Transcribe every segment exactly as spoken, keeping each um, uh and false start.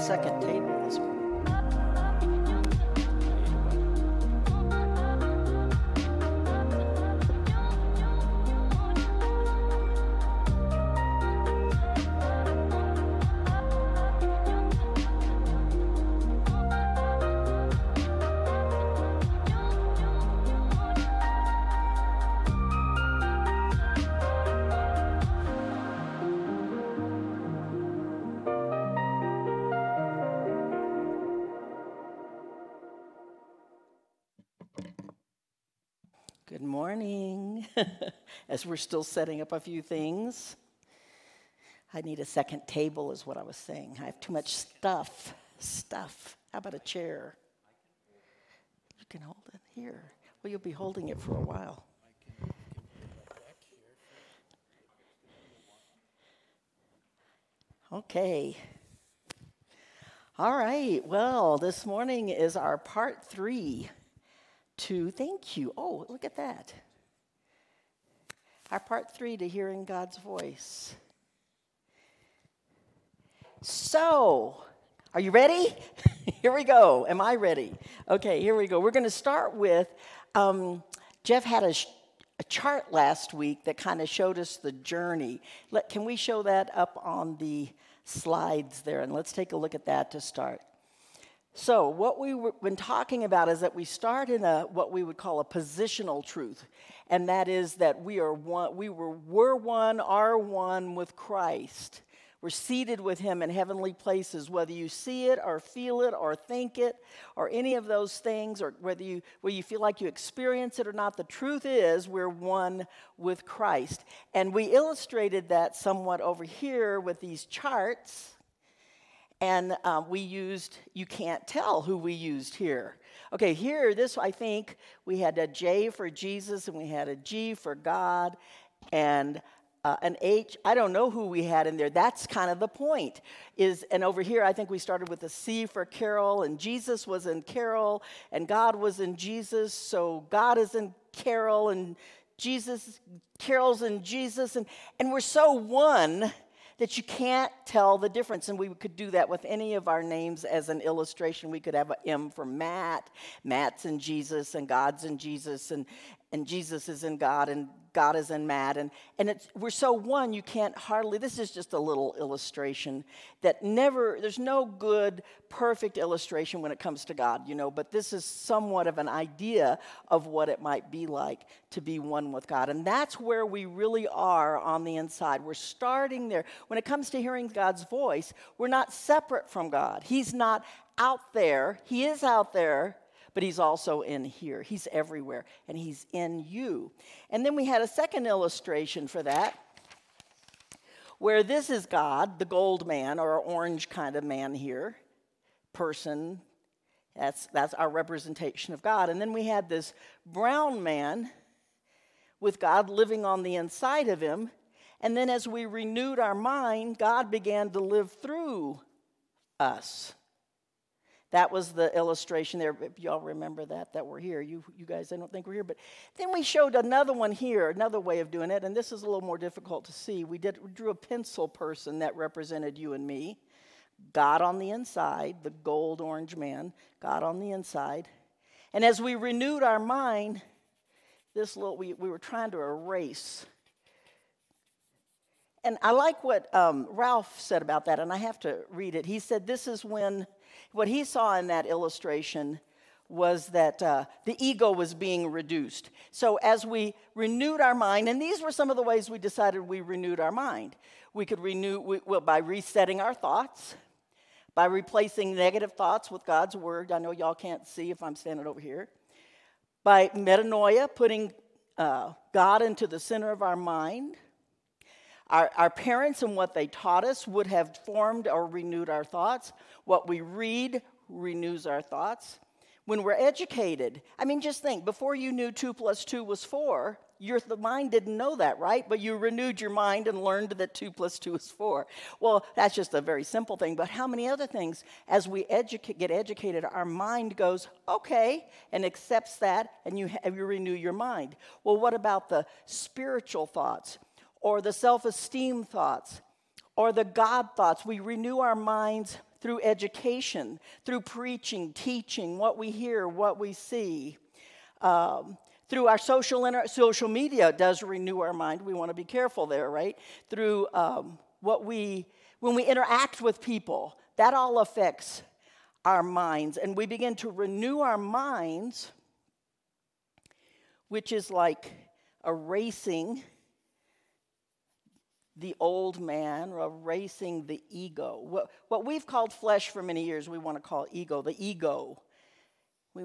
second table this morning. Good morning. As we're still setting up a few things, I need a second table is what I was saying. I have too much stuff. Stuff. How about a chair? You can hold it here. Well, you'll be holding it for a while. Okay. All right. Well, this morning is our part three. To thank you. Oh, look at that. Our part three to hearing God's voice. So, are you ready? Here we go. Am I ready? Okay, here we go. We're going to start with, um, Jeff had a, sh- a chart last week that kind of showed us the journey. Let, can we show that up on the slides there? And let's take a look at that to start. So what we've been talking about is that we start in a what we would call a positional truth, and that is that we are one, we were were one, are one with Christ. We're seated with Him in heavenly places. Whether you see it or feel it or think it or any of those things, or whether you whether you feel like you experience it or not, the truth is we're one with Christ. And we illustrated that somewhat over here with these charts. And um, we used, you can't tell who we used here. Okay, here, this, I think, we had a J for Jesus, and we had a G for God, and uh, an H. I don't know who we had in there. That's kind of the point. Is and over here, I think we started with a C for Carol, and Jesus was in Carol, and God was in Jesus, so God is in Carol, and Jesus, Carol's in Jesus, and, and we're so one that you can't tell the difference. And we could do that with any of our names as an illustration. We could have an M for Matt. Matt's in Jesus, and God's in Jesus, and, and Jesus is in God, and God is in Matt. And, and it's, we're so one, you can't hardly, this is just a little illustration that never, there's no good, perfect illustration when it comes to God, you know, but this is somewhat of an idea of what it might be like to be one with God. And that's where we really are on the inside. We're starting there. When it comes to hearing God's voice, we're not separate from God. He's not out there. He is out there, but He's also in here. He's everywhere, and He's in you. And then we had a second illustration for that, where this is God, the gold man, or orange kind of man here, person. That's, that's our representation of God. And then we had this brown man with God living on the inside of him. And then as we renewed our mind, God began to live through us. That was the illustration there. If y'all remember that, that we're here. You you guys, I don't think we're here. But then we showed another one here, another way of doing it. And this is a little more difficult to see. We did we drew a pencil person that represented you and me. God on the inside, the gold orange man, God on the inside. And as we renewed our mind, this little, we, we were trying to erase. And I like what um, Ralph said about that, and I have to read it. He said this is when, what he saw in that illustration was that uh, the ego was being reduced. So as we renewed our mind, and these were some of the ways we decided we renewed our mind. We could renew we, well, by resetting our thoughts, by replacing negative thoughts with God's word. I know y'all can't see if I'm standing over here. By metanoia, putting uh, God into the center of our mind. Our, our parents and what they taught us would have formed or renewed our thoughts. What we read renews our thoughts. When we're educated, I mean, just think, before you knew two plus two was four, your the mind didn't know that, right? But you renewed your mind and learned that two plus two is four. Well, that's just a very simple thing, but how many other things? As we educa- get educated, our mind goes, okay, and accepts that, and you, ha- you renew your mind. Well, what about the spiritual thoughts? Or the self-esteem thoughts, or the God thoughts. We renew our minds through education, through preaching, teaching, what we hear, what we see. Um, through our social inter- social media does renew our mind. We want to be careful there, right? Through um, what we, when we interact with people, that all affects our minds. And we begin to renew our minds, which is like erasing the old man, or erasing the ego. What, what we've called flesh for many years, we want to call ego, the ego. We,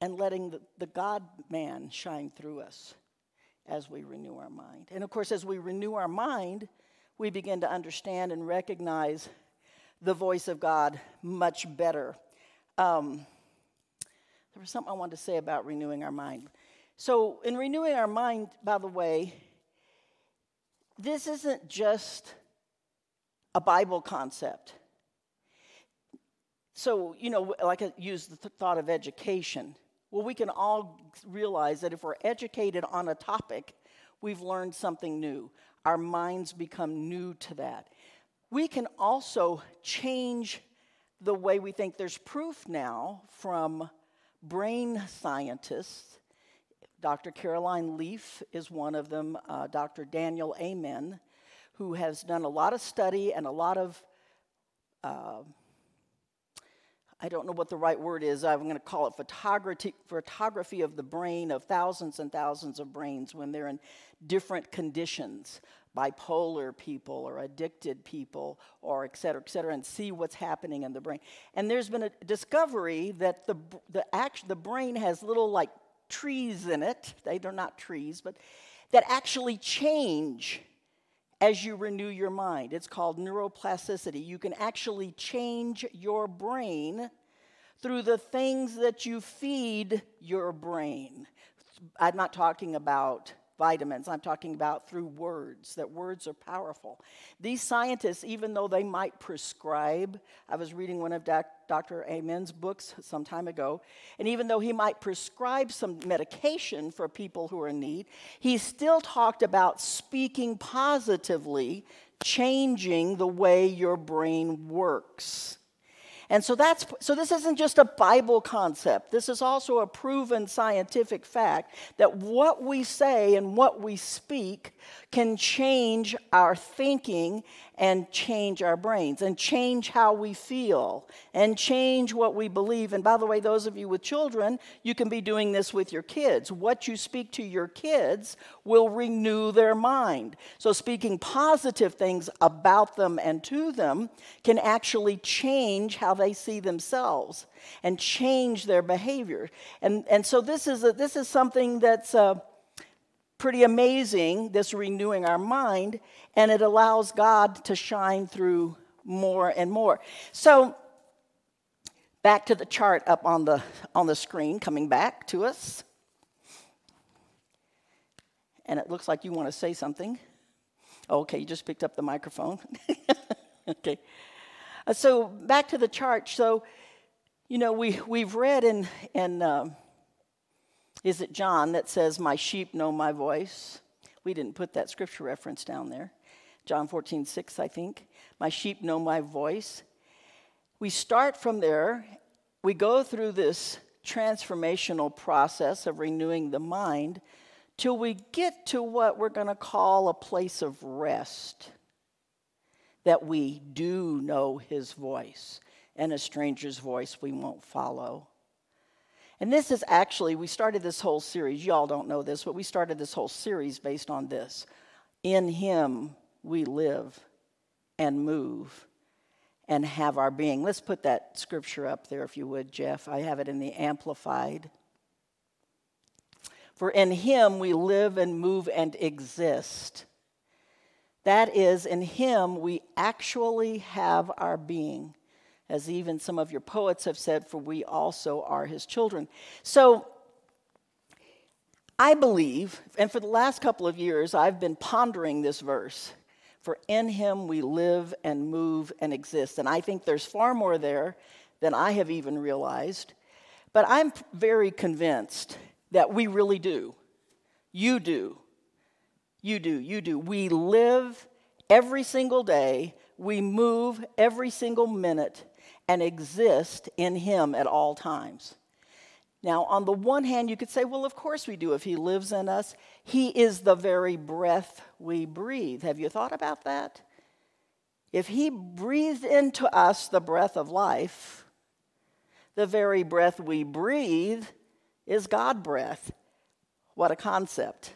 and letting the, the God-man shine through us as we renew our mind. And of course, as we renew our mind, we begin to understand and recognize the voice of God much better. Um, there was something I wanted to say about renewing our mind. So in renewing our mind, by the way, this isn't just a Bible concept. So, you know, like I used the th- thought of education. Well, we can all realize that if we're educated on a topic, we've learned something new. Our minds become new to that. We can also change the way we think. There's proof now from brain scientists. Doctor Caroline Leaf is one of them. Uh, Doctor Daniel Amen, who has done a lot of study and a lot of... Uh, I don't know what the right word is. I'm going to call it photography, photography of the brain of thousands and thousands of brains when they're in different conditions, bipolar people or addicted people or et cetera, et cetera, and see what's happening in the brain. And there's been a discovery that the the act, the brain has little like trees in it. They, they're not trees, but that actually change as you renew your mind. It's called neuroplasticity. You can actually change your brain through the things that you feed your brain. I'm not talking about vitamins. I'm talking about through words, that words are powerful. These scientists, even though they might prescribe, I was reading one of Doctor Amen's books some time ago, and even though he might prescribe some medication for people who are in need, he still talked about speaking positively, changing the way your brain works. And so that's so this isn't just a Bible concept. This is also a proven scientific fact that what we say and what we speak can change our thinking and change our brains and change how we feel and change what we believe. And by the way, those of you with children, you can be doing this with your kids. What you speak to your kids will renew their mind. So speaking positive things about them and to them can actually change how they see themselves and change their behavior. And and so this is a, this is something that's uh, pretty amazing, this renewing our mind, and it allows God to shine through more and more. So back to the chart up on the on the screen, coming back to us. And it looks like you want to say something. Okay, you just picked up the microphone. Okay. So back to the chart. So, you know, we, we've read in... in um, is it John that says, "My sheep know my voice"? We didn't put that scripture reference down there. John fourteen six, I think. "My sheep know my voice." We start from there. We go through this transformational process of renewing the mind till we get to what we're going to call a place of rest, that we do know his voice, and a stranger's voice we won't follow. And this is actually, we started this whole series, y'all don't know this, but we started this whole series based on this. In him we live and move and have our being. Let's put that scripture up there if you would, Jeff. I have it in the Amplified. "For in him we live and move and exist." That is, in him we actually have our being. As even some of your poets have said, "For we also are his children." So I believe, and for the last couple of years, I've been pondering this verse, "For in him we live and move and exist." And I think there's far more there than I have even realized. But I'm very convinced that we really do. You do. You do. You do. We live every single day. We move every single minute. and exist in him at all times. Now, on the one hand, you could say, well, of course we do if he lives in us. He is the very breath we breathe. Have you thought about that? If he breathed into us the breath of life, the very breath we breathe is God breath. What a concept.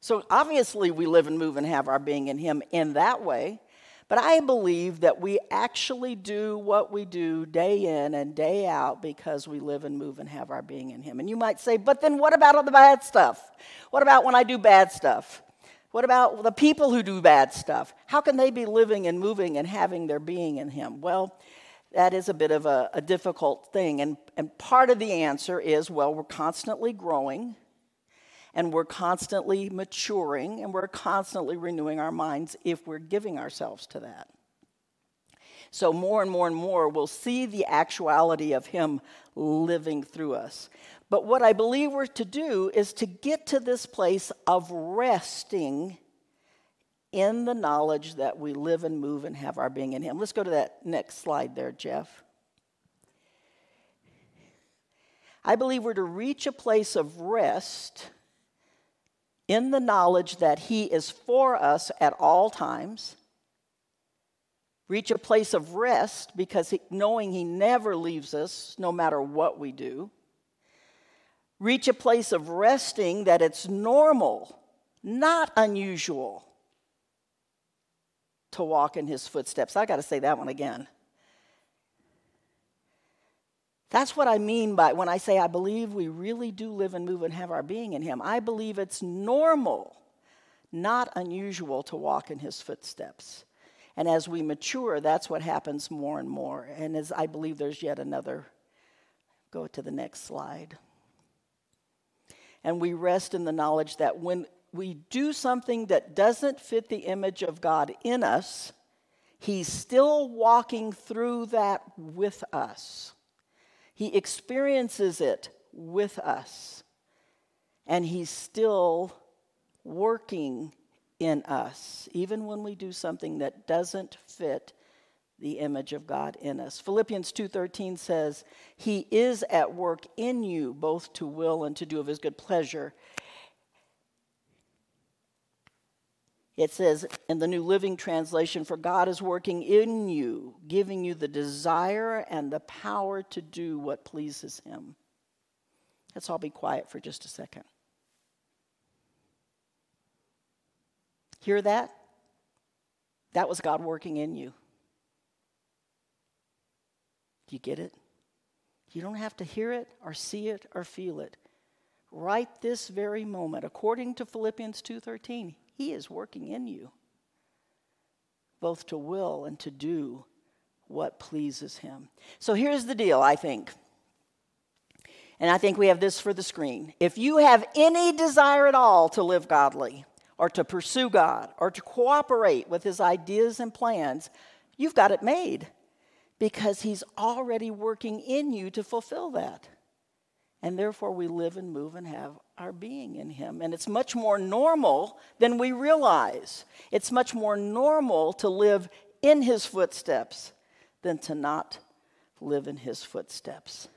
So obviously we live and move and have our being in him in that way. But I believe that we actually do what we do day in and day out because we live and move and have our being in him. And you might say, but then what about all the bad stuff? What about when I do bad stuff? What about the people who do bad stuff? How can they be living and moving and having their being in him? Well, that is a bit of a, a difficult thing. And, and part of the answer is, well, we're constantly growing and we're constantly maturing, and we're constantly renewing our minds if we're giving ourselves to that. So more and more and more, we'll see the actuality of him living through us. But what I believe we're to do is to get to this place of resting in the knowledge that we live and move and have our being in him. Let's go to that next slide there, Jeff. I believe we're to reach a place of rest in the knowledge that he is for us at all times, reach a place of rest because he, knowing he never leaves us no matter what we do, reach a place of resting that it's normal, not unusual, to walk in his footsteps. I got to say that one again. That's what I mean by when I say I believe we really do live and move and have our being in him. I believe it's normal, not unusual, to walk in his footsteps. And as we mature, that's what happens more and more. And as I believe there's yet another, go to the next slide. And we rest in the knowledge that when we do something that doesn't fit the image of God in us, he's still walking through that with us. He experiences it with us, and he's still working in us, even when we do something that doesn't fit the image of God in us. Philippians two thirteen says, he is at work in you, both to will and to do of his good pleasure. It says in the New Living Translation, for God is working in you, giving you the desire and the power to do what pleases him. Let's all be quiet for just a second. Hear that? That was God working in you. Do you get it? You don't have to hear it or see it or feel it. Right this very moment, according to Philippians two thirteen, he is working in you, both to will and to do what pleases him. So here's the deal, I think. And I think we have this for the screen. If you have any desire at all to live godly or to pursue God or to cooperate with his ideas and plans, you've got it made because he's already working in you to fulfill that. And therefore, we live and move and have our being in him. And it's much more normal than we realize. It's much more normal to live in his footsteps than to not live in his footsteps.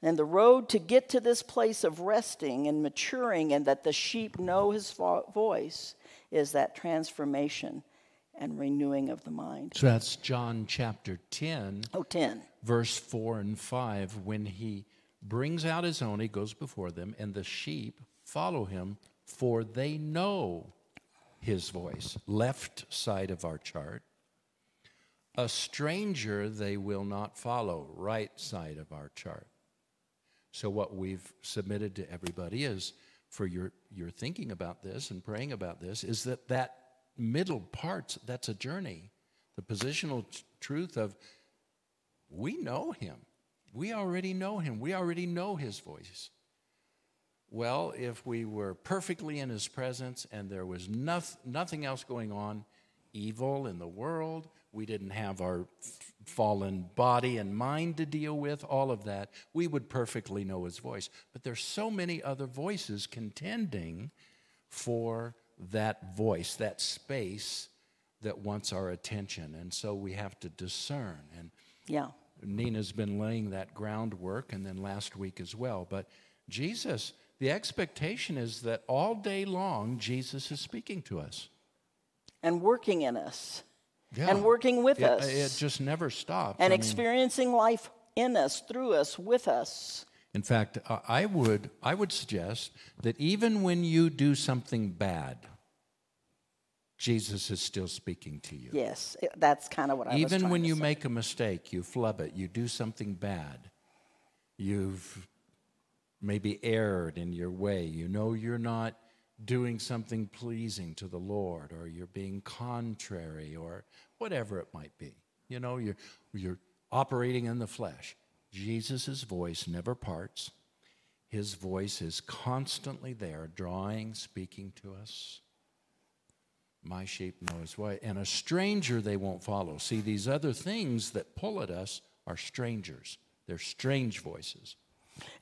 And the road to get to this place of resting and maturing and that the sheep know his voice is that transformation and renewing of the mind. So that's John chapter ten. Oh, ten. Verse four and five. When he brings out his own, he goes before them, and the sheep follow him, for they know his voice. Left side of our chart. A stranger they will not follow. Right side of our chart. So what we've submitted to everybody is, for your, your thinking about this and praying about this, is that that middle parts, that's a journey. The positional t- truth of we know him. We already know him. We already know his voice. Well, if we were perfectly in his presence and there was no- nothing else going on, evil in the world, we didn't have our f- fallen body and mind to deal with, all of that, we would perfectly know his voice. But there's so many other voices contending for that voice, that space that wants our attention. And so we have to discern. And yeah. Nina's been laying that groundwork, and then last week as well. But Jesus, the expectation is that all day long, Jesus is speaking to us. And working in us. Yeah. And working with it, us. It just never stops. And I experiencing mean, life in us, through us, with us. In fact, I would I would suggest that even when you do something bad, Jesus is still speaking to you. Yes, that's kind of what I was trying to say. Even when you make a mistake, you flub it, you do something bad, you've maybe erred in your way, you know you're not doing something pleasing to the Lord, or you're being contrary, or whatever it might be. You know, you're you're operating in the flesh. Jesus' voice never parts. His voice is constantly there, drawing, speaking to us. My sheep know his way, and a stranger they won't follow. See, these other things that pull at us are strangers. They're strange voices.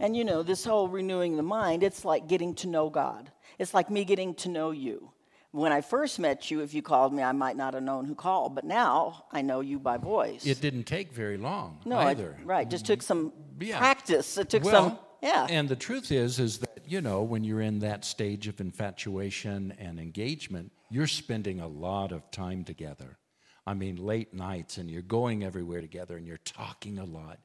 And you know, this whole renewing the mind, it's like getting to know God. It's like me getting to know you. When I first met you, if you called me, I might not have known who called, but now I know you by voice. It didn't take very long no, either. I, right, just took some yeah. practice. It took well, some, yeah. And the truth is, is that, you know, when you're in that stage of infatuation and engagement, you're spending a lot of time together. I mean, late nights, and you're going everywhere together, and you're talking a lot.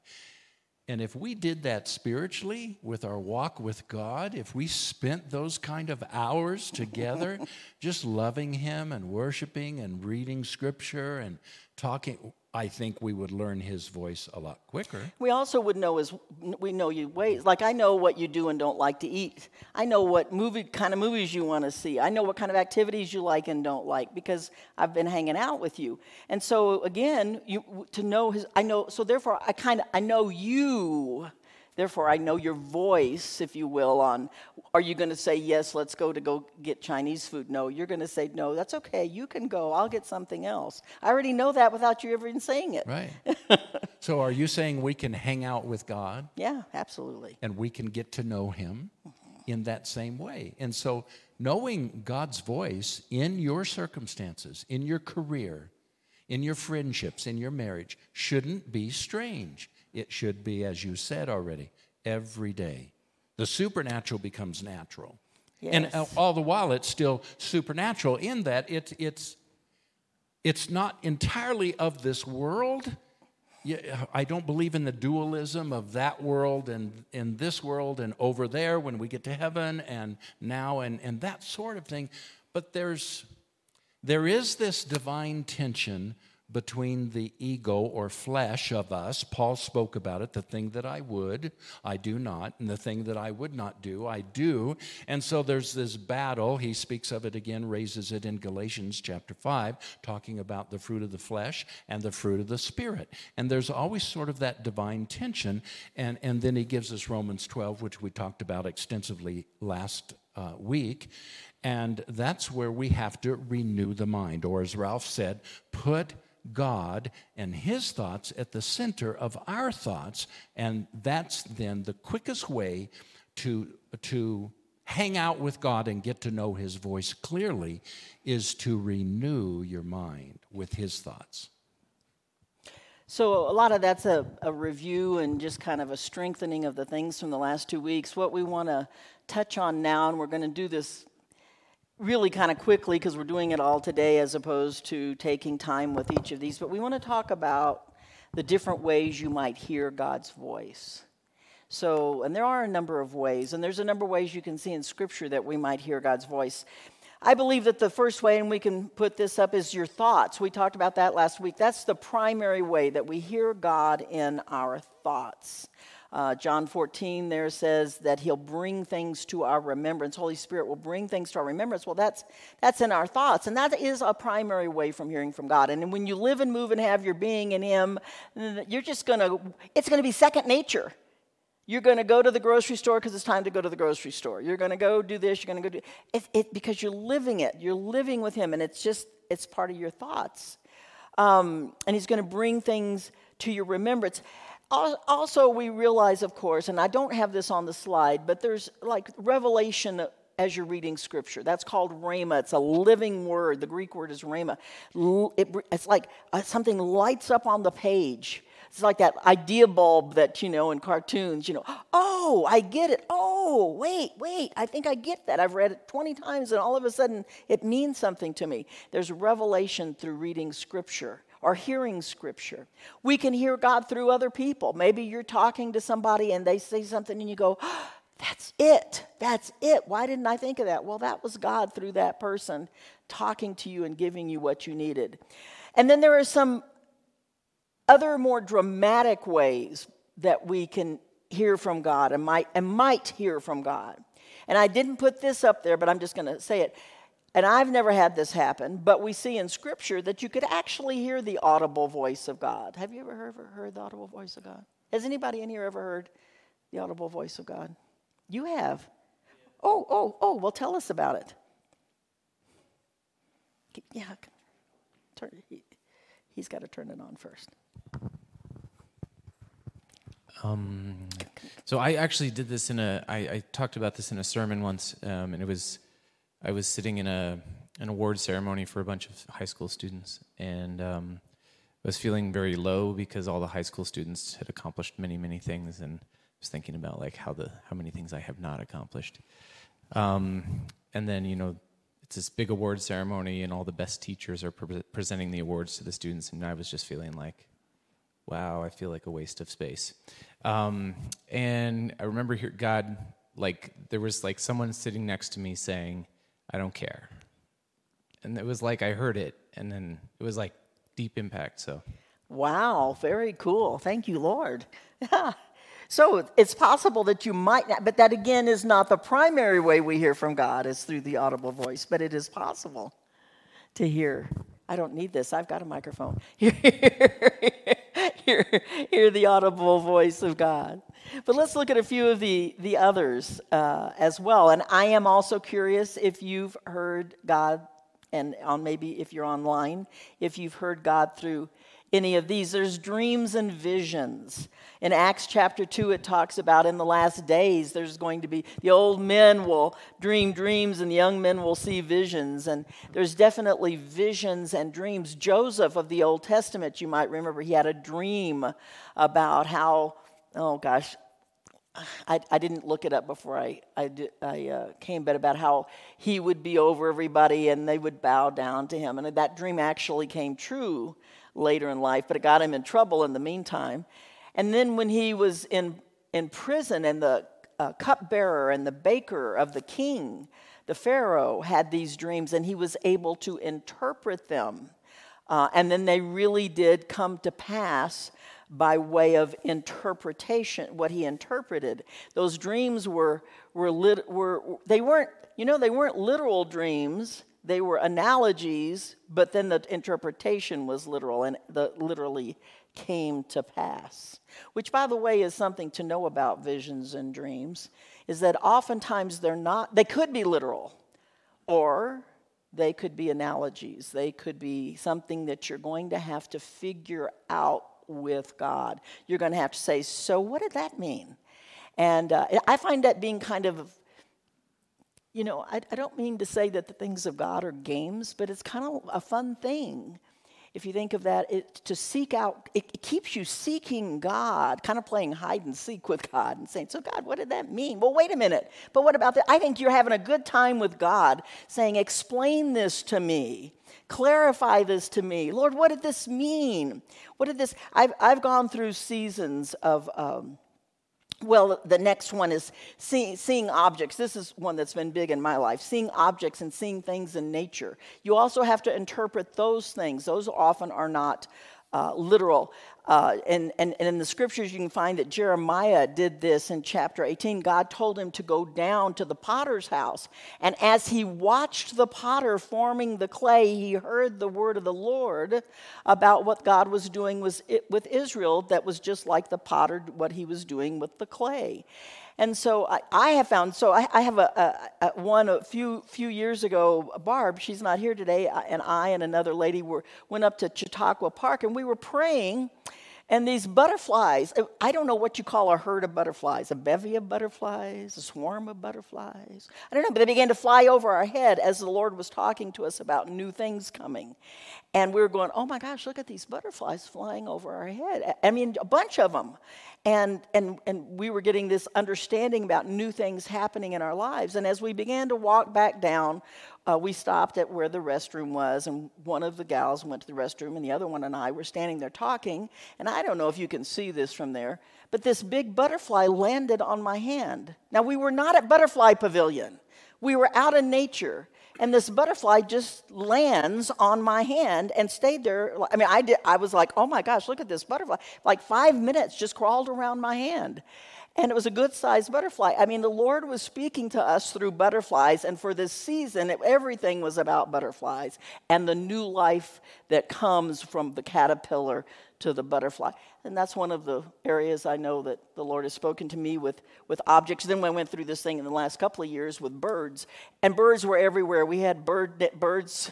And if we did that spiritually with our walk with God, if we spent those kind of hours together just loving him and worshiping and reading Scripture and talking, I think we would learn his voice a lot quicker. We also would know his, we know your ways. Like, I know what you do and don't like to eat. I know what movie kind of movies you want to see. I know what kind of activities you like and don't like because I've been hanging out with you. And so again, you to know his, I know, so therefore I kind of, I know you. Therefore, I know your voice, if you will, on, are you going to say, yes, let's go to go get Chinese food? No, you're going to say, no, that's okay. You can go. I'll get something else. I already know that without you ever even saying it. Right. So are you saying we can hang out with God? Yeah, absolutely. And we can get to know him in that same way. And so knowing God's voice in your circumstances, in your career, in your friendships, in your marriage, shouldn't be strange. It should be, as you said already, every day. The supernatural becomes natural. Yes. And all the while, it's still supernatural in that it, it's it's not entirely of this world. I don't believe in the dualism of that world and in this world and over there when we get to heaven and now and, and that sort of thing. But there's there is this divine tension between the ego or flesh of us. Paul spoke about it, the thing that I would, I do not, and the thing that I would not do, I do. And so there's this battle. He speaks of it again, raises it in Galatians chapter five, talking about the fruit of the flesh and the fruit of the Spirit. And there's always sort of that divine tension. And, and then he gives us Romans twelve, which we talked about extensively last uh, week. And that's where we have to renew the mind, or as Ralph said, put God and his thoughts at the center of our thoughts, and that's then the quickest way to to hang out with God and get to know his voice clearly is to renew your mind with his thoughts. So a lot of that's a, a review and just kind of a strengthening of the things from the last two weeks. What we want to touch on now, and we're going to do this really kind of quickly because we're doing it all today as opposed to taking time with each of these. But we want to talk about the different ways you might hear God's voice. So, and there are a number of ways, and there's a number of ways you can see in Scripture that we might hear God's voice. I believe that the first way, and we can put this up, is your thoughts. We talked about that last week. That's the primary way that we hear God in our thoughts. Uh, John fourteen there says that he'll bring things to our remembrance. Holy Spirit will bring things to our remembrance. Well, that's that's in our thoughts, and that is a primary way from hearing from God. And when you live and move and have your being in him, you're just going to, it's going to be second nature. You're going to go to the grocery store because it's time to go to the grocery store. You're going to go do this, you're going to go do it, it because you're living it. You're living with him, and it's just, it's part of your thoughts. Um, and he's going to bring things to your remembrance. Also, we realize, of course, and I don't have this on the slide, but there's like revelation as you're reading Scripture. That's called rhema. It's a living word. The Greek word is rhema. It, it's like something lights up on the page. It's like that idea bulb that, you know, in cartoons, you know, oh, I get it. Oh, wait, wait, I think I get that. I've read it twenty times, and all of a sudden it means something to me. There's revelation through reading Scripture or hearing Scripture. We can hear God through other people. Maybe you're talking to somebody, and they say something, and you go, oh, that's it. That's it. Why didn't I think of that? Well, that was God through that person talking to you and giving you what you needed. And then there are some other more dramatic ways that we can hear from God and might and might hear from God. And I didn't put this up there, but I'm just going to say it. And I've never had this happen, but we see in Scripture that you could actually hear the audible voice of God. Have you ever heard, ever heard the audible voice of God? Has anybody in here ever heard the audible voice of God? You have. Oh, oh, oh, well, tell us about it. Yeah, turn, he, he's got to turn it on first. Um, so I actually did this in a, I, I talked about this in a sermon once, um, and it was, I was sitting in a an award ceremony for a bunch of high school students, and um, I was feeling very low because all the high school students had accomplished many, many things, and I was thinking about like how the how many things I have not accomplished, um, and then you know it's this big award ceremony and all the best teachers are pre- presenting the awards to the students, and I was just feeling like, wow, I feel like a waste of space, um, and I remember hearing God, like there was like someone sitting next to me saying, I don't care, and it was like I heard it, and then it was like deep impact. So, wow, very cool. Thank you, Lord. So it's possible that you might not, but that again is not the primary way we hear from God, is through the audible voice, but it is possible to hear. I don't need this. I've got a microphone. Hear, hear, hear the audible voice of God. But let's look at a few of the, the others uh, as well. And I am also curious if you've heard God, and on maybe if you're online, if you've heard God through any of these. There's dreams and visions. In Acts chapter two, it talks about in the last days, there's going to be, the old men will dream dreams and the young men will see visions. And there's definitely visions and dreams. Joseph of the Old Testament, you might remember, he had a dream about how, oh gosh, I, I didn't look it up before I, I, did, I uh, came, but about how he would be over everybody and they would bow down to him. And that dream actually came true later in life, but it got him in trouble in the meantime. And then when he was in, in prison, and the uh, cupbearer and the baker of the king, the Pharaoh, had these dreams, and he was able to interpret them. Uh, and then they really did come to pass by way of interpretation, what he interpreted. Those dreams were, were, lit, were they weren't, you know, they weren't literal dreams. They were analogies, but then the interpretation was literal, and the literally came to pass. Which, by the way, is something to know about visions and dreams, is that oftentimes they're not, they could be literal, or they could be analogies. They could be something that you're going to have to figure out with God. You're going to have to say, so what did that mean? And uh, I find that being kind of, you know, I, I don't mean to say that the things of God are games, but it's kind of a fun thing. If you think of that, it, to seek out, it, it keeps you seeking God, kind of playing hide and seek with God and saying, so God, what did that mean? Well, wait a minute, but what about that? I think you're having a good time with God saying, explain this to me. Clarify this to me. Lord, what did this mean? What did this, I've, I've gone through seasons of, um, well, the next one is see, seeing objects. This is one that's been big in my life, seeing objects and seeing things in nature. You also have to interpret those things. Those often are not uh, literal. Uh, and, and, and in the Scriptures, you can find that Jeremiah did this in chapter eighteen. God told him to go down to the potter's house. And as he watched the potter forming the clay, he heard the word of the Lord about what God was doing was it, with Israel, that was just like the potter, what he was doing with the clay. And so I, I have found, so I, I have a, a, a one a few few years ago, Barb, she's not here today, and I and another lady were went up to Chautauqua Park, and we were praying. And these butterflies, I don't know what you call a herd of butterflies, a bevy of butterflies, a swarm of butterflies. I don't know, but they began to fly over our head as the Lord was talking to us about new things coming. And we were going, oh my gosh, look at these butterflies flying over our head. I mean, a bunch of them. And and and we were getting this understanding about new things happening in our lives. And as we began to walk back down, uh, we stopped at where the restroom was. And one of the gals went to the restroom, and the other one and I were standing there talking. And I don't know if you can see this from there, but this big butterfly landed on my hand. Now, we were not at Butterfly Pavilion. We were out in nature. And this butterfly just lands on my hand and stayed there. I mean, I did, I was like, oh my gosh, look at this butterfly. Like five minutes just crawled around my hand. And it was a good-sized butterfly. I mean, the Lord was speaking to us through butterflies. And for this season, everything was about butterflies and the new life that comes from the caterpillar to the butterfly. And that's one of the areas I know that the Lord has spoken to me with, with objects. Then I went through this thing in the last couple of years with birds, and birds were everywhere. We had bird birds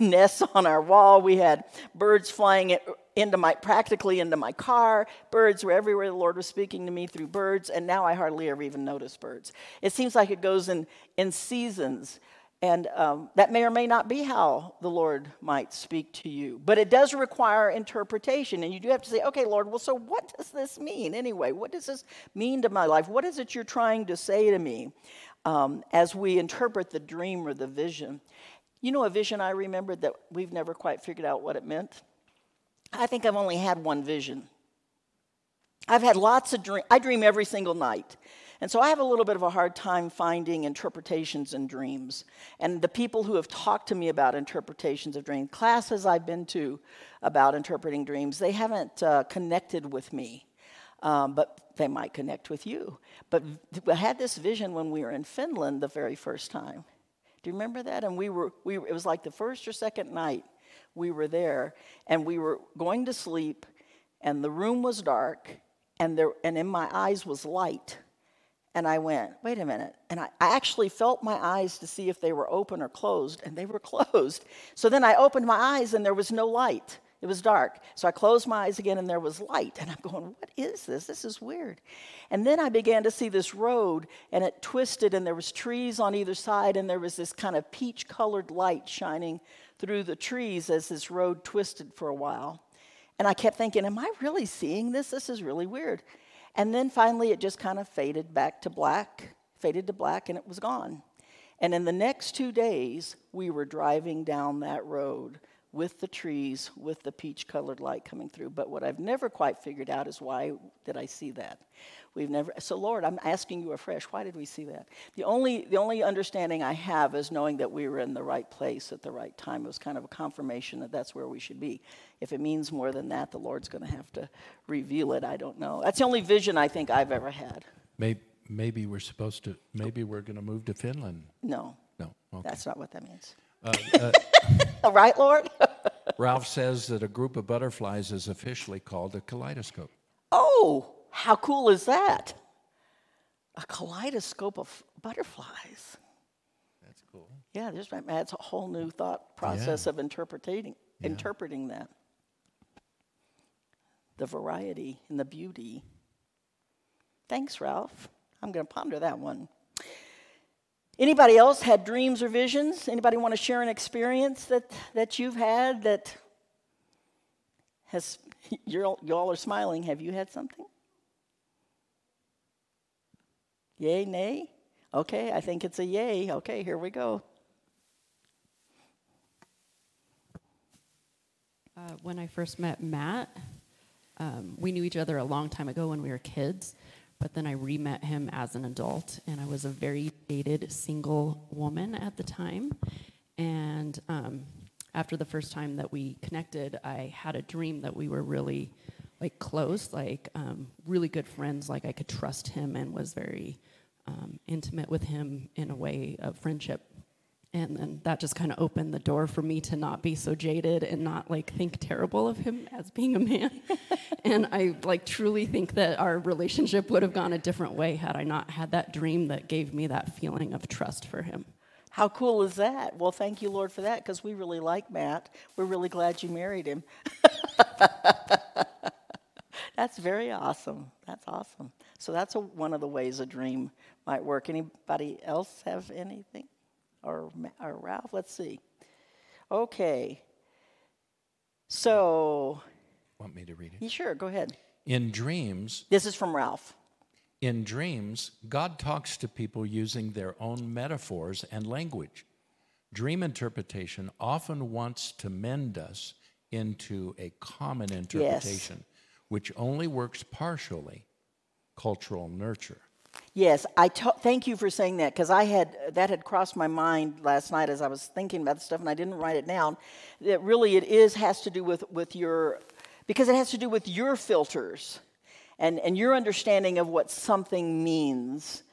nests on our wall. We had birds flying into my practically into my car. Birds were everywhere. The Lord was speaking to me through birds, and now I hardly ever even notice birds. It seems like it goes in, in seasons. And um, that may or may not be how the Lord might speak to you. But it does require interpretation. And you do have to say, okay, Lord, well, so what does this mean anyway? What does this mean to my life? What is it you're trying to say to me um, as we interpret the dream or the vision? You know, a vision I remembered that we've never quite figured out what it meant? I think I've only had one vision. I've had lots of dreams. I dream every single night. And so I have a little bit of a hard time finding interpretations in dreams. And the people who have talked to me about interpretations of dreams, classes I've been to about interpreting dreams, they haven't uh, connected with me. Um, but they might connect with you. But I had this vision when we were in Finland the very first time. Do you remember that? And we were, we it was like the first or second night we were there. And we were going to sleep. And the room was dark. And there, and in my eyes was light. And I went, wait a minute. And I, I actually felt my eyes to see if they were open or closed, and they were closed. So then I opened my eyes, and there was no light. It was dark. So I closed my eyes again, and there was light. And I'm going, what is this? This is weird. And then I began to see this road, and it twisted, and there was trees on either side, and there was this kind of peach-colored light shining through the trees as this road twisted for a while. And I kept thinking, am I really seeing this? This is really weird. And then finally it just kind of faded back to black, faded to black, and it was gone. And in the next two days, we were driving down that road with the trees, with the peach-colored light coming through. But what I've never quite figured out is why did I see that? We've never. So Lord, I'm asking you afresh, why did we see that? The only the only understanding I have is knowing that we were in the right place at the right time. It was kind of a confirmation that that's where we should be. If it means more than that, the Lord's going to have to reveal it. I don't know. That's the only vision I think I've ever had. Maybe, maybe we're supposed to. Maybe we're going to move to Finland. No. No. Okay. That's not what that means. Uh, uh, All right, Lord? Ralph says that a group of butterflies is officially called a kaleidoscope. Oh, how cool is that? A kaleidoscope of butterflies. That's cool. Yeah, there's, that's a whole new thought process yeah. of interpreting, yeah. interpreting that. The variety and the beauty. Thanks, Ralph. I'm going to ponder that one. Anybody else had dreams or visions? Anybody want to share an experience that, that you've had that has, you're, you all are smiling. Have you had something? Yay, nay? Okay, I think it's a yay. Okay, here we go. Uh, when I first met Matt, um, we knew each other a long time ago when we were kids. But then I re-met him as an adult, and I was a very dated single woman at the time. And um, after the first time that we connected, I had a dream that we were really, like, close, like, um, really good friends. Like, I could trust him and was very um, intimate with him in a way of friendship. And then that just kind of opened the door for me to not be so jaded and not, like, think terrible of him as being a man. And I, like, truly think that our relationship would have gone a different way had I not had that dream that gave me that feeling of trust for him. How cool is that? Well, thank you, Lord, for that, because we really like Matt. We're really glad you married him. That's very awesome. That's awesome. So that's a, one of the ways a dream might work. Anybody else have anything? Or, or Ralph? Let's see. Okay. So. Want me to read it? Sure, go ahead. In dreams. This is from Ralph. In dreams, God talks to people using their own metaphors and language. Dream interpretation often wants to mend us into a common interpretation, yes, which only works partially, cultural nurture. Yes, I to- thank you for saying that, because I had that had crossed my mind last night as I was thinking about this stuff, and I didn't write it down. That really it is has to do with, with your, because it has to do with your filters. And and your understanding of what something means,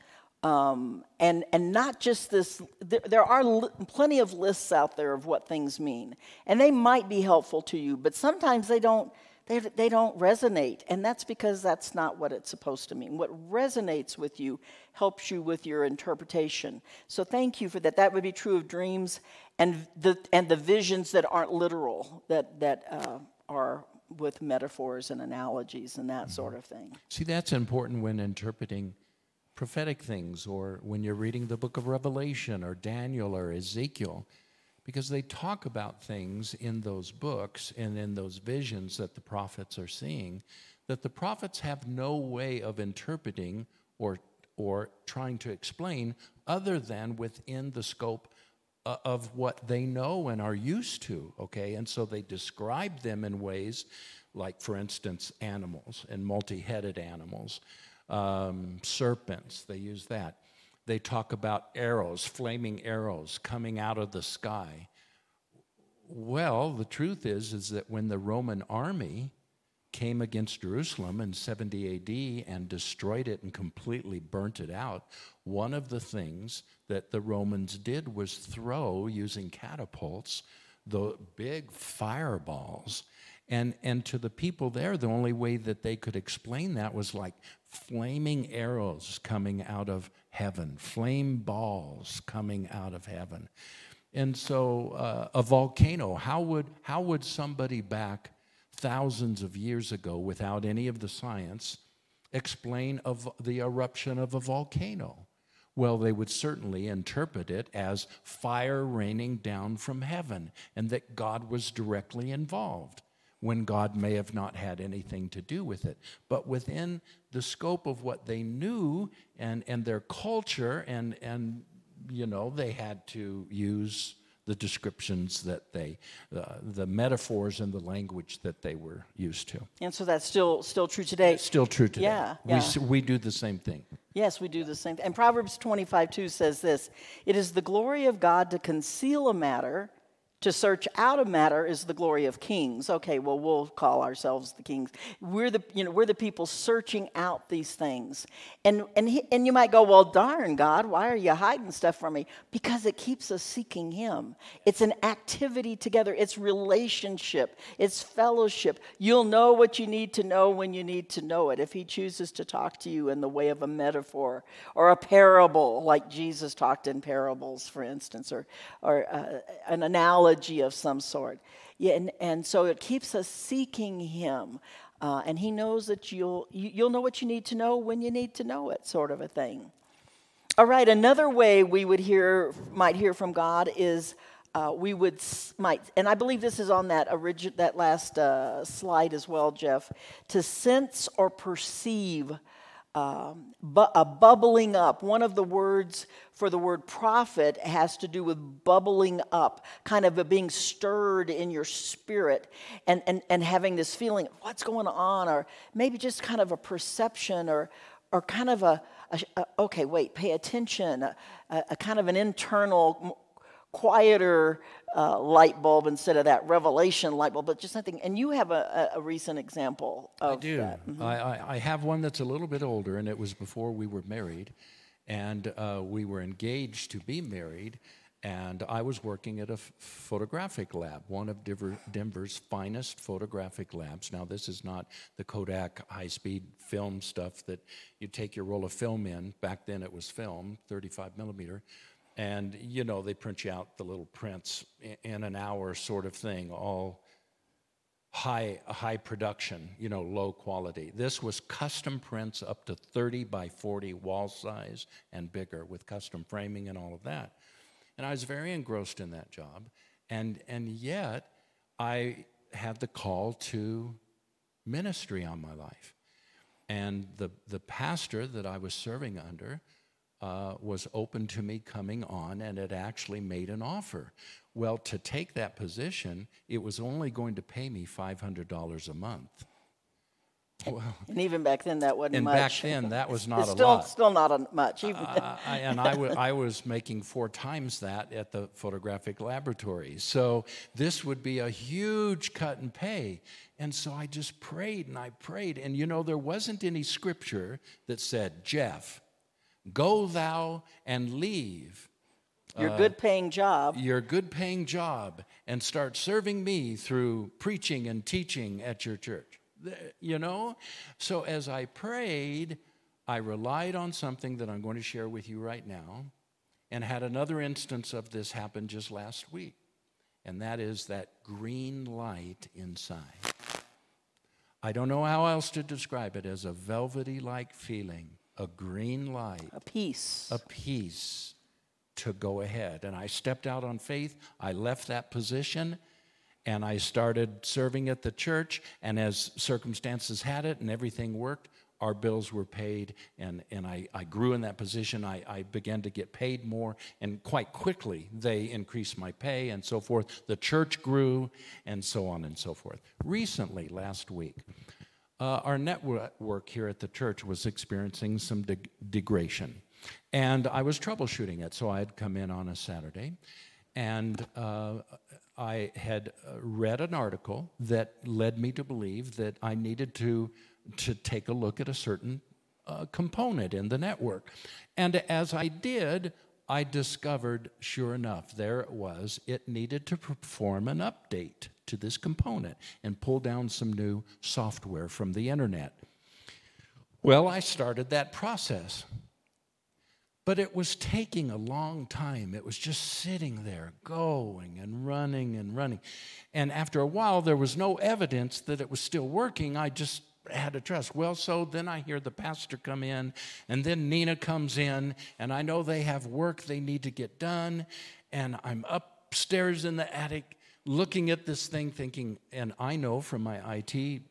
um, and and not just this. Th- there are li- plenty of lists out there of what things mean, and they might be helpful to you, but sometimes they don't. They they don't resonate, and that's because that's not what it's supposed to mean. What resonates with you helps you with your interpretation. So thank you for that. That would be true of dreams and the and the visions that aren't literal. That that uh, are. With metaphors and analogies and that sort of thing. See, that's important when interpreting prophetic things or when you're reading the book of Revelation or Daniel or Ezekiel, because they talk about things in those books and in those visions that the prophets are seeing that the prophets have no way of interpreting or or trying to explain other than within the scope of what they know and are used to, okay? And so they describe them in ways like, for instance, animals and multi-headed animals, um, serpents, they use that. They talk about arrows, flaming arrows coming out of the sky. Well, the truth is, is that when the Roman army came against Jerusalem in seventy A D and destroyed it and completely burnt it out, one of the things that the Romans did was throw, using catapults, the big fireballs. And, and to the people there, the only way that they could explain that was like flaming arrows coming out of heaven, flame balls coming out of heaven. And so uh, a volcano, how would how would somebody back thousands of years ago, without any of the science, explain of the eruption of a volcano? Well, they would certainly interpret it as fire raining down from heaven and that God was directly involved, when God may have not had anything to do with it. But within the scope of what they knew and, and their culture, and, and you know, they had to use the descriptions that they, uh, the metaphors and the language that they were used to. And so that's still still true today. It's still true today. Yeah, yeah. We, we do the same thing. Yes, we do the same thing. And Proverbs twenty-five two says this: "It is the glory of God to conceal a matter; to search out a matter is the glory of kings." Okay, well, we'll call ourselves the kings. We're the, you know, we're the people searching out these things. And and he, and you might go, well, darn, God, why are you hiding stuff from me? Because it keeps us seeking Him. It's an activity together. It's relationship. It's fellowship. You'll know what you need to know when you need to know it. If He chooses to talk to you in the way of a metaphor or a parable, like Jesus talked in parables, for instance, or, or uh, an analogy of some sort. Yeah, and, and so it keeps us seeking Him. Uh, and He knows that you'll you'll know what you need to know when you need to know it, sort of a thing. All right, another way we would hear might hear from God is uh, we would might, and I believe this is on that origin that last uh, slide as well, Jeff, to sense or perceive. Um, bu- a bubbling up. One of the words for the word prophet has to do with bubbling up, kind of a being stirred in your spirit and, and, and having this feeling of what's going on, or maybe just kind of a perception or or kind of a, a, a okay, wait, pay attention, a, a, a kind of an internal, quieter uh, light bulb instead of that revelation light bulb, but just nothing. And you have a, a recent example of I do. That. Mm-hmm. I, I have one that's a little bit older, and it was before we were married, and uh, we were engaged to be married, and I was working at a f- photographic lab, one of Denver, Denver's finest photographic labs. Now, this is not the Kodak high-speed film stuff that you take your roll of film in. Back then it was film, thirty-five millimeter. And, you know, they print you out the little prints in an hour sort of thing, all high high production, you know, low quality. This was custom prints up to thirty by forty wall size and bigger with custom framing and all of that. And I was very engrossed in that job. And and yet I had the call to ministry on my life. And the, the pastor that I was serving under uh, was open to me coming on and had actually made an offer. Well, to take that position, it was only going to pay me five hundred dollars a month. Well, and even back then, that wasn't and much. And back then, that was not it's a still, lot. Still not a, much. Even uh, I, and I, w- I was making four times that at the photographic laboratory. So this would be a huge cut in pay. And so I just prayed and I prayed. And, you know, there wasn't any scripture that said, Jeff, go thou and leave your good-paying job. Uh, your good-paying job and start serving me through preaching and teaching at your church. You know? So as I prayed, I relied on something that I'm going to share with you right now, and had another instance of this happen just last week, and that is that green light inside. I don't know how else to describe it as a velvety-like feeling, a green light. A peace. A peace to go ahead. And I stepped out on faith. I left that position. And I started serving at the church, and as circumstances had it and everything worked, our bills were paid, and, and I, I grew in that position. I, I began to get paid more, and quite quickly they increased my pay and so forth. The church grew, and so on and so forth. Recently, last week, uh, our network here at the church was experiencing some de- degradation, and I was troubleshooting it, so I had come in on a Saturday, and uh, I had read an article that led me to believe that I needed to to take a look at a certain uh, component in the network. And as I did, I discovered, sure enough, there it was. It needed to perform an update to this component and pull down some new software from the internet. Well, I started that process. But it was taking a long time. It was just sitting there, going and running and running. And after a while, there was no evidence that it was still working. I just had to trust. Well, so then I hear the pastor come in, and then Nina comes in, and I know they have work they need to get done. And I'm upstairs in the attic looking at this thing, thinking, and I know from my I T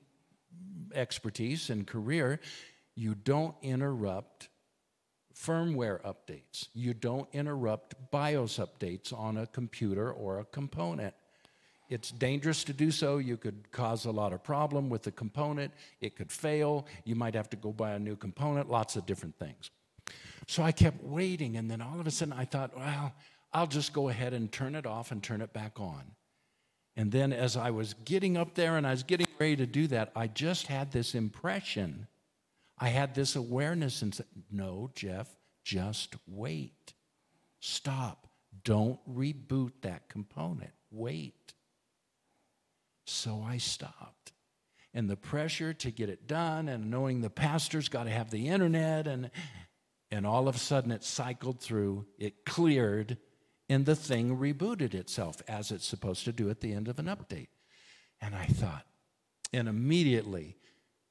expertise and career, you don't interrupt firmware updates. You don't interrupt BIOS updates on a computer or a component. It's dangerous to do so. You could cause a lot of problem with the component. It could fail. You might have to go buy a new component, lots of different things. So I kept waiting, and then all of a sudden I thought, well, I'll just go ahead and turn it off and turn it back on. And then as I was getting up there and I was getting ready to do that, I just had this impression I had this awareness and said, no, Jeff, just wait. Stop. Don't reboot that component. Wait. So I stopped. And the pressure to get it done and knowing the pastor's got to have the internet, and and all of a sudden it cycled through, it cleared, and the thing rebooted itself as it's supposed to do at the end of an update. And I thought, and immediately,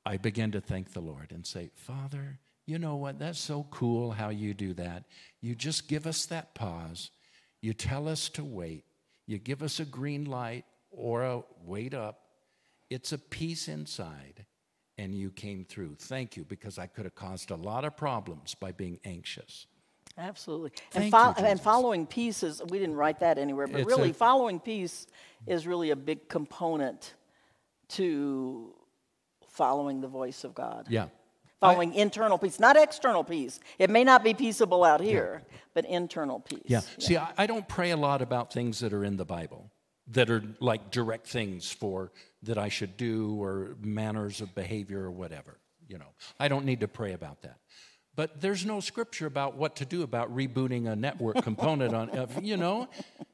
I began to thank the Lord and say, Father, you know what? That's so cool how you do that. You just give us that pause. You tell us to wait. You give us a green light or a wait up. It's a peace inside, and you came through. Thank you, because I could have caused a lot of problems by being anxious. Absolutely. Thank and, fo- you, and following peace is, we didn't write that anywhere, but it's really a, following peace is really a big component to following the voice of God. Yeah. Following I, internal peace, not external peace. It may not be peaceable out here, yeah. but internal peace. Yeah. yeah. See, I, I don't pray a lot about things that are in the Bible, that are like direct things for that I should do or manners of behavior or whatever. You know, I don't need to pray about that. But there's no scripture about what to do about rebooting a network component on, you know,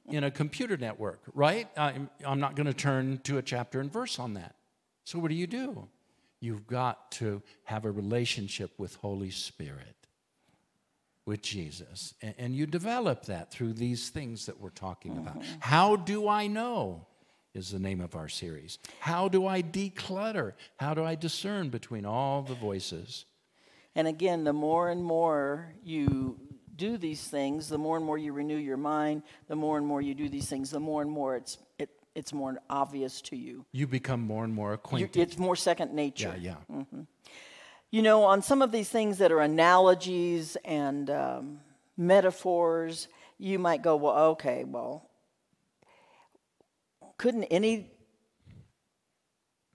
in a computer network, right? I'm, I'm not going to turn to a chapter and verse on that. So what do you do? You've got to have a relationship with Holy Spirit, with Jesus. And, and you develop that through these things that we're talking about. How do I know is the name of our series. How do I declutter? How do I discern between all the voices? And again, the more and more you do these things, the more and more you renew your mind, the more and more you do these things, the more and more it's it it's more obvious to you. You become more and more acquainted. You're, it's more second nature. Yeah, yeah. Mm-hmm. You know, on some of these things that are analogies and um, metaphors, you might go, well, okay, well, couldn't any,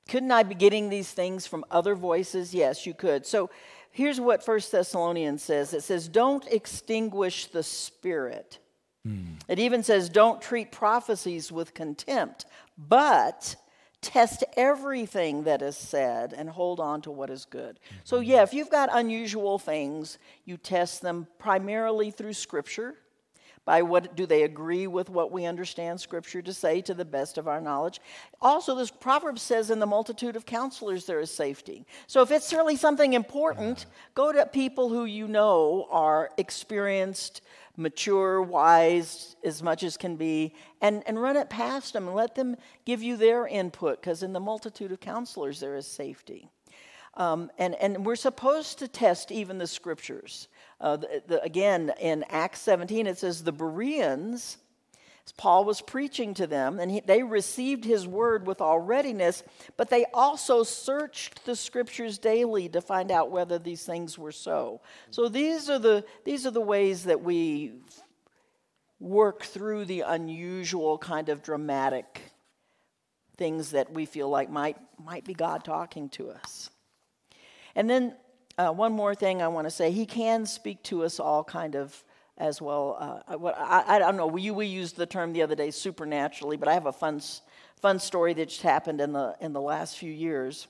couldn't I be getting these things from other voices? Yes, you could. So here's what First Thessalonians says. It says, don't extinguish the spirit. Hmm. It even says, don't treat prophecies with contempt, but test everything that is said and hold on to what is good. So yeah, if you've got unusual things, you test them primarily through Scripture. By what do they agree with what we understand Scripture to say to the best of our knowledge? Also, this proverb says, in the multitude of counselors there is safety. So if it's really something important, go to people who you know are experienced, mature, wise, as much as can be, and, and run it past them and let them give you their input, because in the multitude of counselors there is safety. Um, and, and we're supposed to test even the Scriptures. Uh, the, the, again, in Acts seventeen, it says the Bereans, Paul was preaching to them, and he, they received his word with all readiness, but they also searched the Scriptures daily to find out whether these things were so. So these are the these are the ways that we work through the unusual kind of dramatic things that we feel like might might be God talking to us. And then Uh, one more thing I want to say, he can speak to us all kind of as well. Uh, what, I, I don't know, we, we used the term the other day, supernaturally, but I have a fun fun story that just happened in the in the last few years.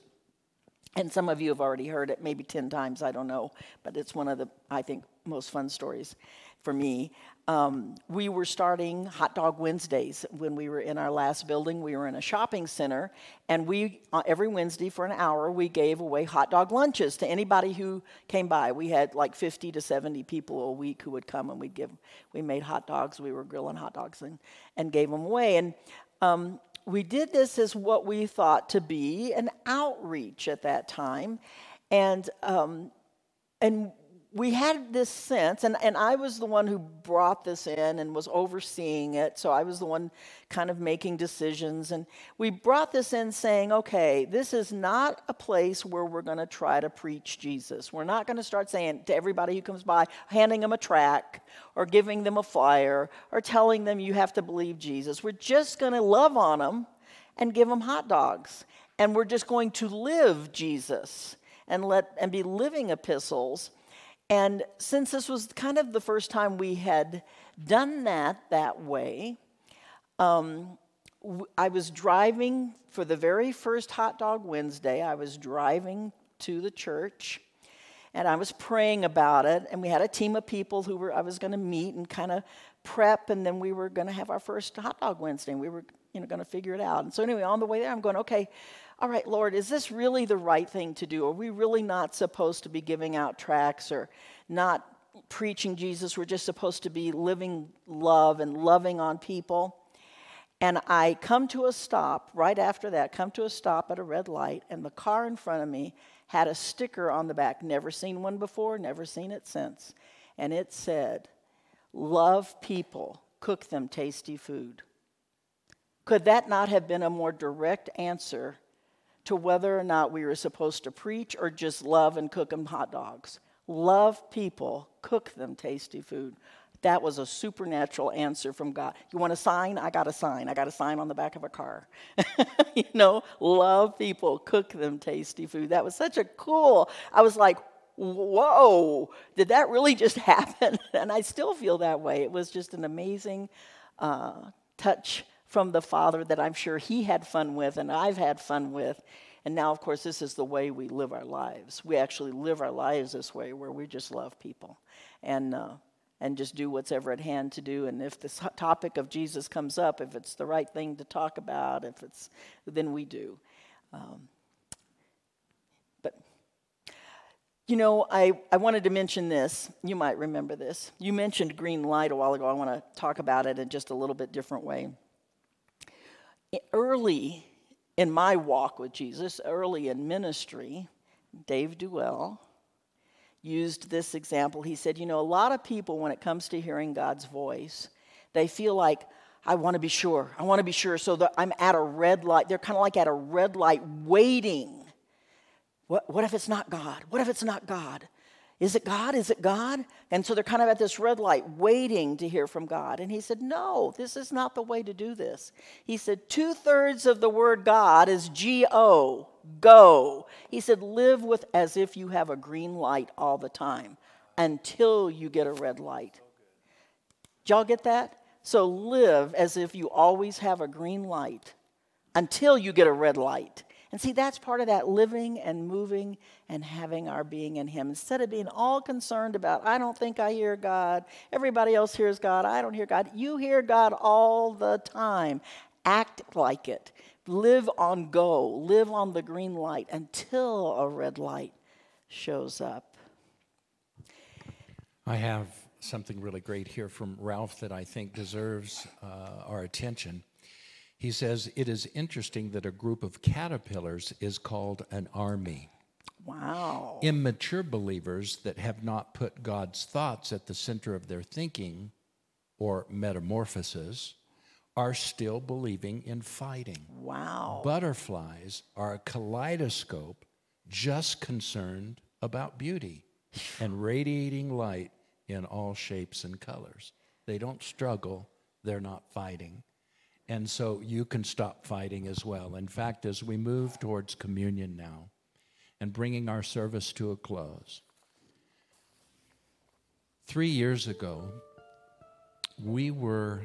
And some of you have already heard it, maybe ten times, I don't know. But it's one of the, I think, most fun stories for me. Um, we were starting Hot Dog Wednesdays when we were in our last building. We were in a shopping center, and we uh, every Wednesday for an hour, we gave away hot dog lunches to anybody who came by. We had like fifty to seventy people a week who would come, and we'd give. We made hot dogs. We were grilling hot dogs and, and gave them away. And um, we did this as what we thought to be an outreach at that time, and um, and. We had this sense, and, and I was the one who brought this in and was overseeing it, so I was the one kind of making decisions, and we brought this in saying, okay, this is not a place where we're going to try to preach Jesus. We're not going to start saying to everybody who comes by, handing them a tract or giving them a flyer or telling them you have to believe Jesus. We're just going to love on them and give them hot dogs, and we're just going to live Jesus and let and be living epistles. And since this was kind of the first time we had done that that way, um, w- I was driving for the very first Hot Dog Wednesday. I was driving to the church, and I was praying about it. And we had a team of people who were I was going to meet and kind of prep, and then we were going to have our first Hot Dog Wednesday. And we were, you know, going to figure it out. And so anyway, on the way there, I'm going, okay. All right, Lord, is this really the right thing to do? Are we really not supposed to be giving out tracts or not preaching Jesus? We're just supposed to be living love and loving on people. And I come to a stop right after that, come to a stop at a red light, and the car in front of me had a sticker on the back. Never seen one before, never seen it since. And it said, love people, cook them tasty food. Could that not have been a more direct answer to whether or not we were supposed to preach or just love and cook them hot dogs? Love people, cook them tasty food. That was a supernatural answer from God. You want a sign? I got a sign. I got a sign on the back of a car. You know, love people, cook them tasty food. That was such a cool, I was like, whoa, did that really just happen? And I still feel that way. It was just an amazing uh, touch from the Father that I'm sure he had fun with and I've had fun with. And now, of course, this is the way we live our lives. We actually live our lives this way where we just love people and uh, and just do what's ever at hand to do. And if this topic of Jesus comes up, if it's the right thing to talk about, if it's, then we do. Um, but, you know, I, I wanted to mention this. You might remember this. You mentioned green light a while ago. I want to talk about it in just a little bit different way. early in my walk with Jesus, early in ministry, Dave Duell used this example. He said, you know, a lot of people, when it comes to hearing God's voice, they feel like, I want to be sure. I want to be sure. So that I'm at a red light. They're kind of like at a red light waiting. What, what if it's not God? What if it's not God? Is it God? Is it God? And so they're kind of at this red light waiting to hear from God. And he said, no, this is not the way to do this. He said, two-thirds of the word God is G O, go. He said, live with as if you have a green light all the time until you get a red light. Did y'all get that? So live as if you always have a green light until you get a red light. And see, that's part of that living and moving and having our being in him. Instead of being all concerned about, I don't think I hear God, everybody else hears God, I don't hear God. You hear God all the time. Act like it. Live on go. Live on the green light until a red light shows up. I have something really great here from Ralph that I think deserves uh, our attention. He says, it is interesting that a group of caterpillars is called an army. Wow. Immature believers that have not put God's thoughts at the center of their thinking or metamorphosis are still believing in fighting. Wow. Butterflies are a kaleidoscope just concerned about beauty and radiating light in all shapes and colors. They don't struggle. They're not fighting. And so you can stop fighting as well. In fact, as we move towards communion now and bringing our service to a close, three years ago, we were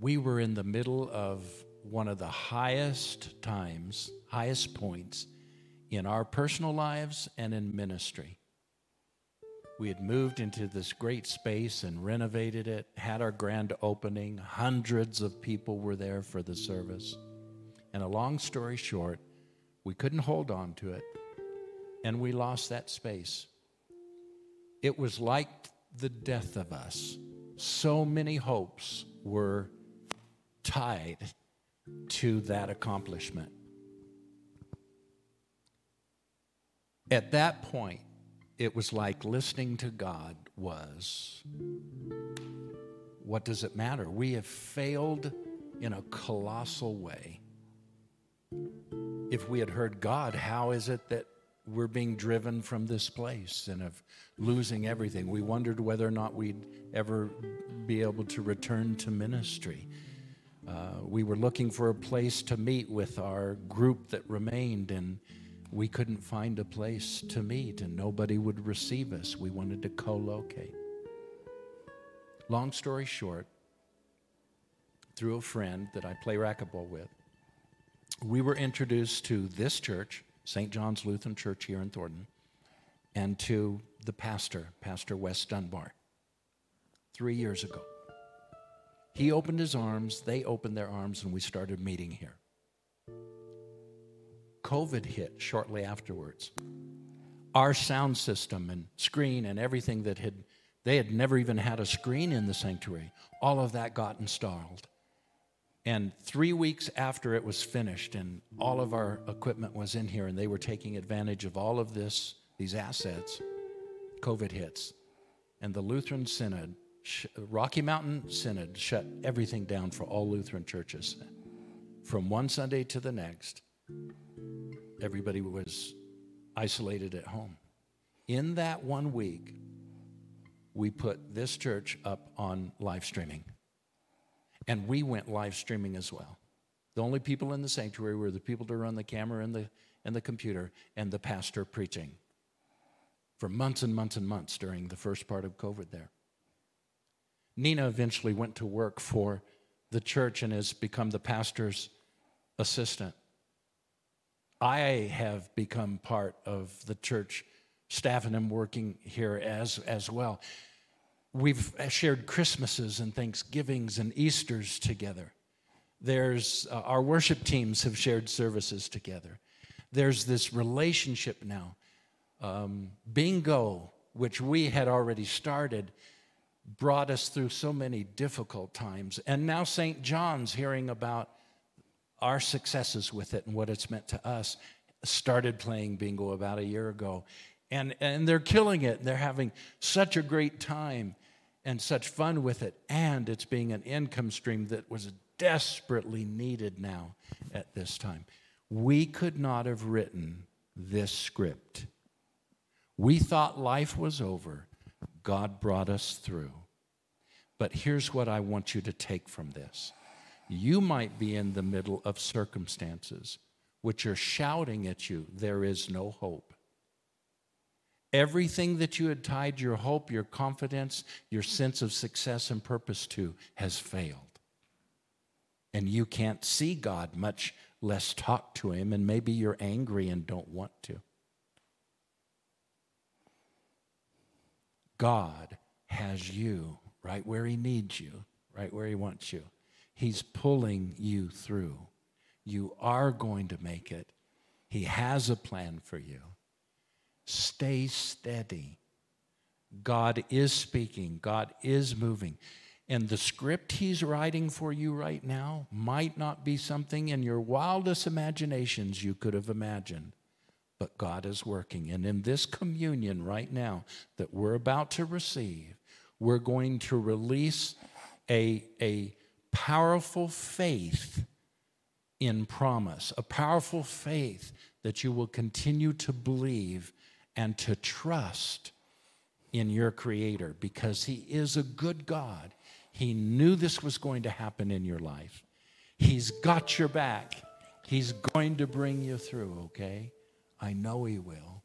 we were in the middle of one of the highest times, highest points in our personal lives and in ministry. We had moved into this great space and renovated it, had our grand opening. Hundreds of people were there for the service. And a long story short, we couldn't hold on to it, and we lost that space. It was like the death of us. So many hopes were tied to that accomplishment. At that point, it was like listening to God was, what does it matter? We have failed in a colossal way. If we had heard God, how is it that we're being driven from this place and of losing everything? We wondered whether or not we'd ever be able to return to ministry. Uh, we were looking for a place to meet with our group that remained, and we couldn't find a place to meet, and nobody would receive us. We wanted to co-locate. Long story short, through a friend that I play racquetball with, we were introduced to this church, Saint John's Lutheran Church here in Thornton, and to the pastor, Pastor Wes Dunbar, three years ago. He opened his arms, they opened their arms, and we started meeting here. COVID hit shortly afterwards. Our sound system and screen and everything that had, they had never even had a screen in the sanctuary. All of that got installed. And three weeks after it was finished and all of our equipment was in here and they were taking advantage of all of this, these assets, COVID hits. And the Lutheran Synod, Rocky Mountain Synod, shut everything down for all Lutheran churches. From one Sunday to the next, everybody was isolated at home. In that one week, we put this church up on live streaming. And we went live streaming as well. The only people in the sanctuary were the people to run the camera and the and the computer and the pastor preaching for months and months and months during the first part of COVID there. Nina eventually went to work for the church and has become the pastor's assistant. I have become part of the church staff, and I'm working here as as well. We've shared Christmases and Thanksgivings and Easters together. There's uh, our worship teams have shared services together. There's this relationship now. Um, bingo, which we had already started, brought us through so many difficult times. And now Saint John's, hearing about our successes with it and what it's meant to us, started playing bingo about a year ago. And, and they're killing it. They're having such a great time and such fun with it. And it's being an income stream that was desperately needed now at this time. We could not have written this script. We thought life was over. God brought us through. But here's what I want you to take from this. You might be in the middle of circumstances which are shouting at you, there is no hope. Everything that you had tied your hope, your confidence, your sense of success and purpose to has failed. And you can't see God, much less talk to him, and maybe you're angry and don't want to. God has you right where he needs you, right where he wants you. He's pulling you through. You are going to make it. He has a plan for you. Stay steady. God is speaking. God is moving. And the script he's writing for you right now might not be something in your wildest imaginations you could have imagined. But God is working. And in this communion right now that we're about to receive, we're going to release a, a powerful faith in promise, a powerful faith that you will continue to believe and to trust in your Creator, because he is a good God. He knew this was going to happen in your life. He's got your back. He's going to bring you through, okay? I know he will.